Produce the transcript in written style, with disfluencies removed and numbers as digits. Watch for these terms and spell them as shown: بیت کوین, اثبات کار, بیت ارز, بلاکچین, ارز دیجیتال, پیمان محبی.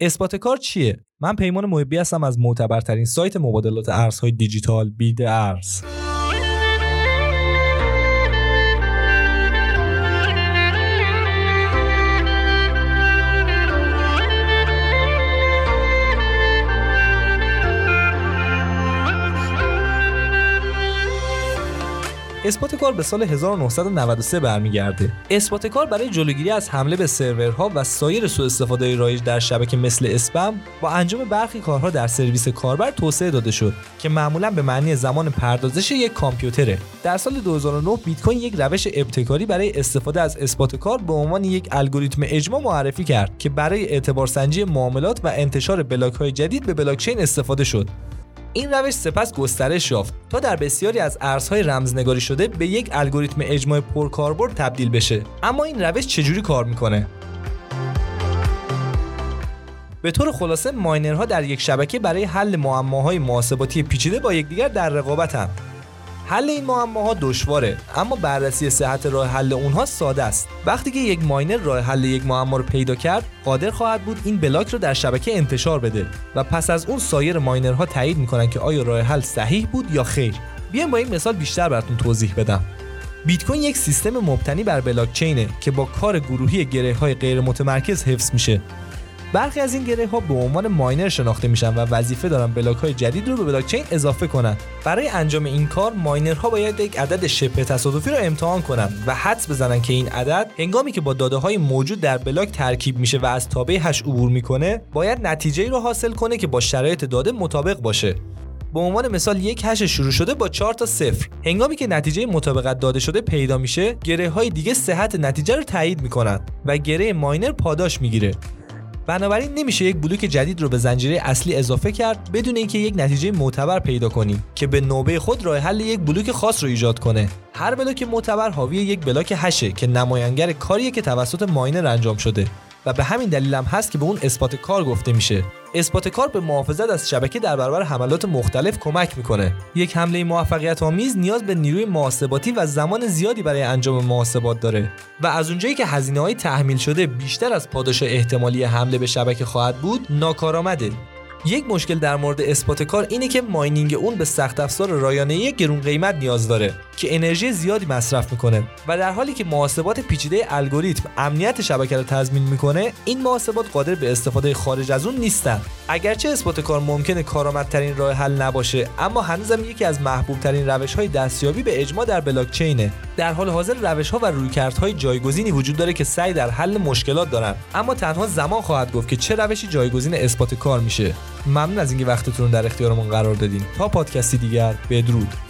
اثبات کار چیه؟ من پیمان محبی هستم از معتبرترین سایت مبادلات ارزهای دیجیتال بیت ارز. اثبات کار به سال 1993 برمیگرده. اثبات کار برای جلوگیری از حمله به سرورها و سایر سوء استفاده رایج در شبکه مثل اسپم با انجام برخی کارها در سرویس کاربر توسعه داده شد که معمولاً به معنی زمان پردازش یک کامپیوتره. در سال 2009 بیت کوین یک روش ابتکاری برای استفاده از اثبات کار به عنوان یک الگوریتم اجماع معرفی کرد که برای اعتبارسنجی معاملات و انتشار بلاک‌های جدید به بلاکچین استفاده شد. این روش سپس گسترش یافت تا در بسیاری از ارزهای رمزنگاری شده به یک الگوریتم اجماع پرکاربرد تبدیل بشه. اما این روش چجوری کار میکنه؟ به طور خلاصه ماینرها در یک شبکه برای حل معماهای محاسباتی پیچیده با یکدیگر در رقابتند. حل این معماها دشواره، اما بررسی صحت راه حل اونها ساده است. وقتی که یک ماینر راه حل یک معما رو پیدا کرد، قادر خواهد بود این بلاک رو در شبکه انتشار بده و پس از اون سایر ماینرها تایید میکنن که آیا راه حل صحیح بود یا خیر. بیایم با این مثال بیشتر براتون توضیح بدم. بیت کوین یک سیستم مبتنی بر بلاکچینه که با کار گروهی گره‌های غیر متمرکز حفظ میشه. برخی از این گره‌ها به عنوان ماینر شناخته میشن و وظیفه دارن بلاک‌های جدید رو به بلاکچین اضافه کنن. برای انجام این کار ماینرها باید یک عدد شبه تصادفی رو امتحان کنن و حدس بزنن که این عدد هنگامی که با داده‌های موجود در بلاک ترکیب میشه و از تابع هش عبور میکنه، باید نتیجه‌ای رو حاصل کنه که با شرایط داده مطابق باشه. به عنوان مثال یک هش شروع شده با 4 تا 0. هنگامی که نتیجه مطابقت داده شده پیدا میشه، گره‌های دیگه صحت نتیجه رو تایید میکنن و گره ماینر پاداش میگیره. بنابراین نمیشه یک بلوک جدید رو به زنجیره اصلی اضافه کرد بدون اینکه یک نتیجه معتبر پیدا کنیم که به نوبه خود راه حل یک بلوک خاص رو ایجاد کنه. هر بلوک معتبر حاوی یک بلاک هشه که نمایانگر کاریه که توسط ماینر انجام شده و به همین دلیل هم هست که به اون اثبات کار گفته میشه. اثبات کار به محافظت از شبکه در برابر حملات مختلف کمک میکنه. یک حمله موفقیت آمیز نیاز به نیروی محاسباتی و زمان زیادی برای انجام محاسبات داره و از اونجایی که هزینه‌های تحمیل شده بیشتر از پاداش احتمالی حمله به شبکه خواهد بود، ناکارآمده. یک مشکل در مورد اثبات کار اینه که ماینینگ اون به سخت افزار رایانه‌ای گرون قیمت نیاز داره که انرژی زیادی مصرف میکنه و در حالی که محاسبات پیچیده الگوریتم امنیت شبکه رو تضمین میکنه، این محاسبات قادر به استفاده خارج از اون نیستن. اگرچه اثبات کار ممکنه کارآمدترین راه حل نباشه، اما هنوزم یکی از محبوبترین روش‌های دستیابی به اجماع در بلاکچینه. در حال حاضر روش‌ها و رویکردهای جایگزینی وجود داره که سعی در حل مشکلات دارن، اما تنها زمان خواهد گفت که چه روشی جایگزین اثبات کار میشه. ممنون از اینکه وقتتون رو در اختیارمون قرار دادین. تا پادکستی دیگر، بدرود.